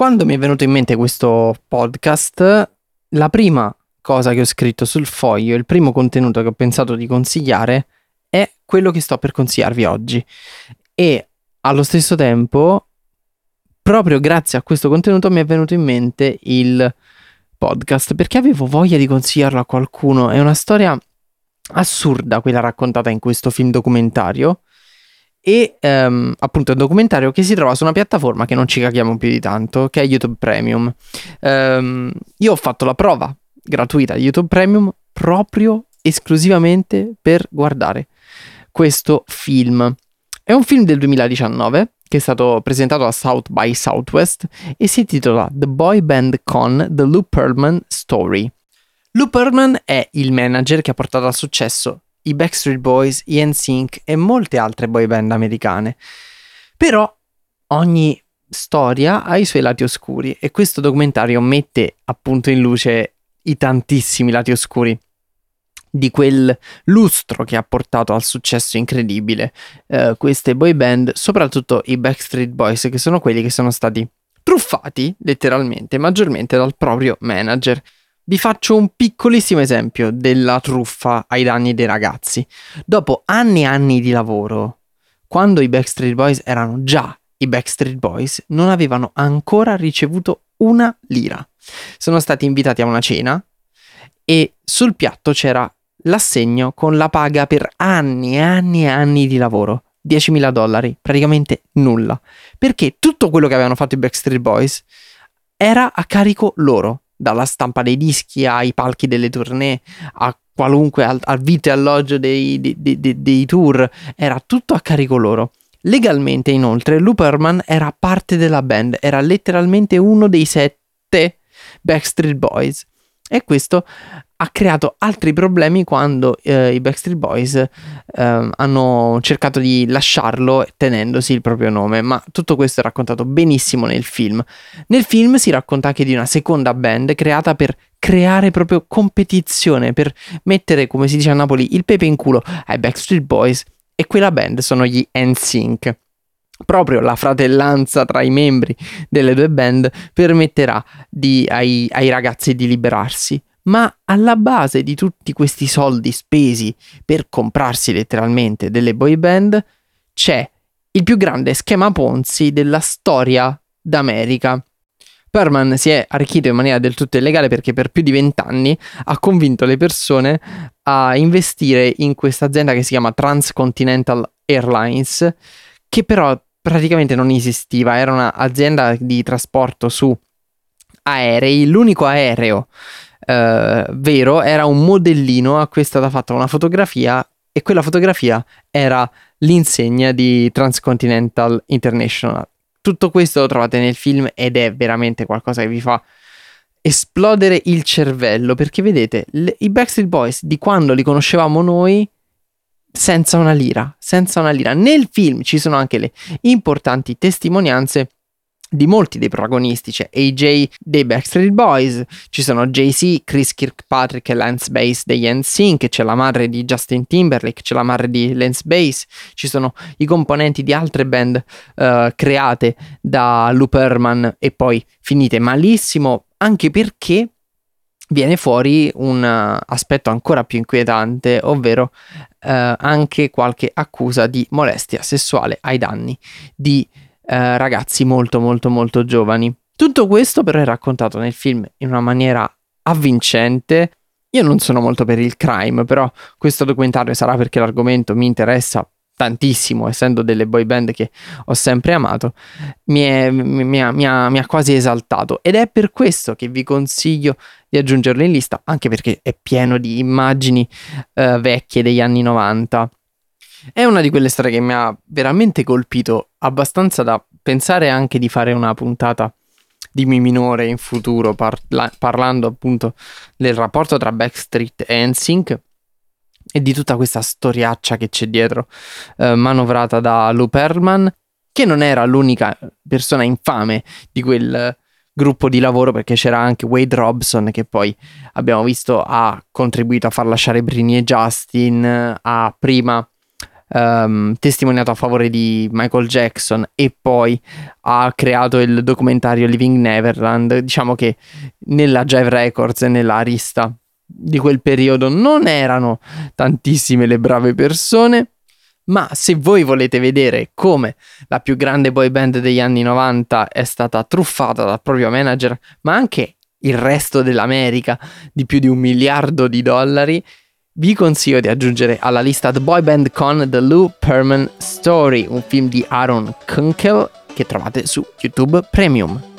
Quando mi è venuto in mente questo podcast, la prima cosa che ho scritto sul foglio, il primo contenuto che ho pensato di consigliare è quello che sto per consigliarvi oggi. E allo stesso tempo, proprio grazie a questo contenuto, mi è venuto in mente il podcast, perché avevo voglia di consigliarlo a qualcuno. È una storia assurda quella raccontata in questo film documentario, e appunto è un documentario che si trova su una piattaforma che non ci caghiamo più di tanto, che è YouTube Premium. Io ho fatto la prova gratuita di YouTube Premium proprio esclusivamente per guardare questo film. È un film del 2019 che è stato presentato a South by Southwest e si intitola The Boy Band Con The Lou Pearlman Story. Lou Pearlman è il manager che ha portato a successo i Backstreet Boys, i NSYNC e molte altre boy band americane. Però ogni storia ha i suoi lati oscuri e questo documentario mette appunto in luce i tantissimi lati oscuri di quel lustro che ha portato al successo incredibile queste boy band, soprattutto i Backstreet Boys, che sono quelli che sono stati truffati letteralmente maggiormente dal proprio manager. Vi faccio un piccolissimo esempio della truffa ai danni dei ragazzi. Dopo anni e anni di lavoro, quando i Backstreet Boys erano già i Backstreet Boys, non avevano ancora ricevuto una lira. Sono stati invitati a una cena e sul piatto c'era l'assegno con la paga per anni e anni e anni di lavoro. $10.000, praticamente nulla. Perché tutto quello che avevano fatto i Backstreet Boys era a carico loro. Dalla stampa dei dischi ai palchi delle tournée, a qualunque al vitto e alloggio dei tour, era tutto a carico loro. Legalmente, inoltre, Lou Pearlman era parte della band, era letteralmente uno dei 7 Backstreet Boys. E questo ha creato altri problemi quando i Backstreet Boys hanno cercato di lasciarlo tenendosi il proprio nome, ma tutto questo è raccontato benissimo nel film. Nel film si racconta anche di una seconda band creata per creare proprio competizione, per mettere, come si dice a Napoli, il pepe in culo ai Backstreet Boys, e quella band sono gli NSYNC. Proprio la fratellanza tra i membri delle due band permetterà ai ragazzi di liberarsi. Ma alla base di tutti questi soldi spesi per comprarsi letteralmente delle boy band c'è il più grande schema Ponzi della storia d'America. Pearlman si è arricchito in maniera del tutto illegale, perché per più di 20 anni ha convinto le persone a investire in questa azienda che si chiama Transcontinental Airlines, che però praticamente non esistiva, era un'azienda di trasporto su aerei. L'unico aereo vero era un modellino a cui è stata fatta una fotografia, e quella fotografia era l'insegna di Transcontinental International. Tutto questo lo trovate nel film ed è veramente qualcosa che vi fa esplodere il cervello, perché vedete i Backstreet Boys di quando li conoscevamo noi senza una lira. Nel film ci sono anche le importanti testimonianze di molti dei protagonisti. C'è AJ dei Backstreet Boys, ci sono JC, Chris Kirkpatrick e Lance Bass degli NSYNC, c'è la madre di Justin Timberlake, c'è la madre di Lance Bass, ci sono i componenti di altre band create da Lou Pearlman e poi finite malissimo, anche perché viene fuori un aspetto ancora più inquietante, ovvero anche qualche accusa di molestia sessuale ai danni di ragazzi molto molto molto giovani. Tutto questo però è raccontato nel film in una maniera avvincente. Io non sono molto per il crime, però questo documentario sarà perché l'argomento mi interessa tantissimo, essendo delle boy band che ho sempre amato, mi ha quasi esaltato, ed è per questo che vi consiglio di aggiungerlo in lista, anche perché è pieno di immagini vecchie degli anni 90. È una di quelle storie che mi ha veramente colpito, abbastanza da pensare anche di fare una puntata di Mi Minore in futuro, parlando appunto del rapporto tra Backstreet e NSYNC e di tutta questa storiaccia che c'è dietro, manovrata da Lou Pearlman, che non era l'unica persona infame di quel gruppo di lavoro, perché c'era anche Wade Robson, che poi abbiamo visto ha contribuito a far lasciare Britney e Justin, a prima testimoniato a favore di Michael Jackson e poi ha creato il documentario Living Neverland. Diciamo che nella Jive Records e nella Arista di quel periodo non erano tantissime le brave persone, ma se voi volete vedere come la più grande boy band degli anni 90 è stata truffata dal proprio manager, ma anche il resto dell'America, di più di $1 miliardo, vi consiglio di aggiungere alla lista The Boy Band Con The Lou Pearlman Story, un film di Aaron Kunkel che trovate su YouTube Premium.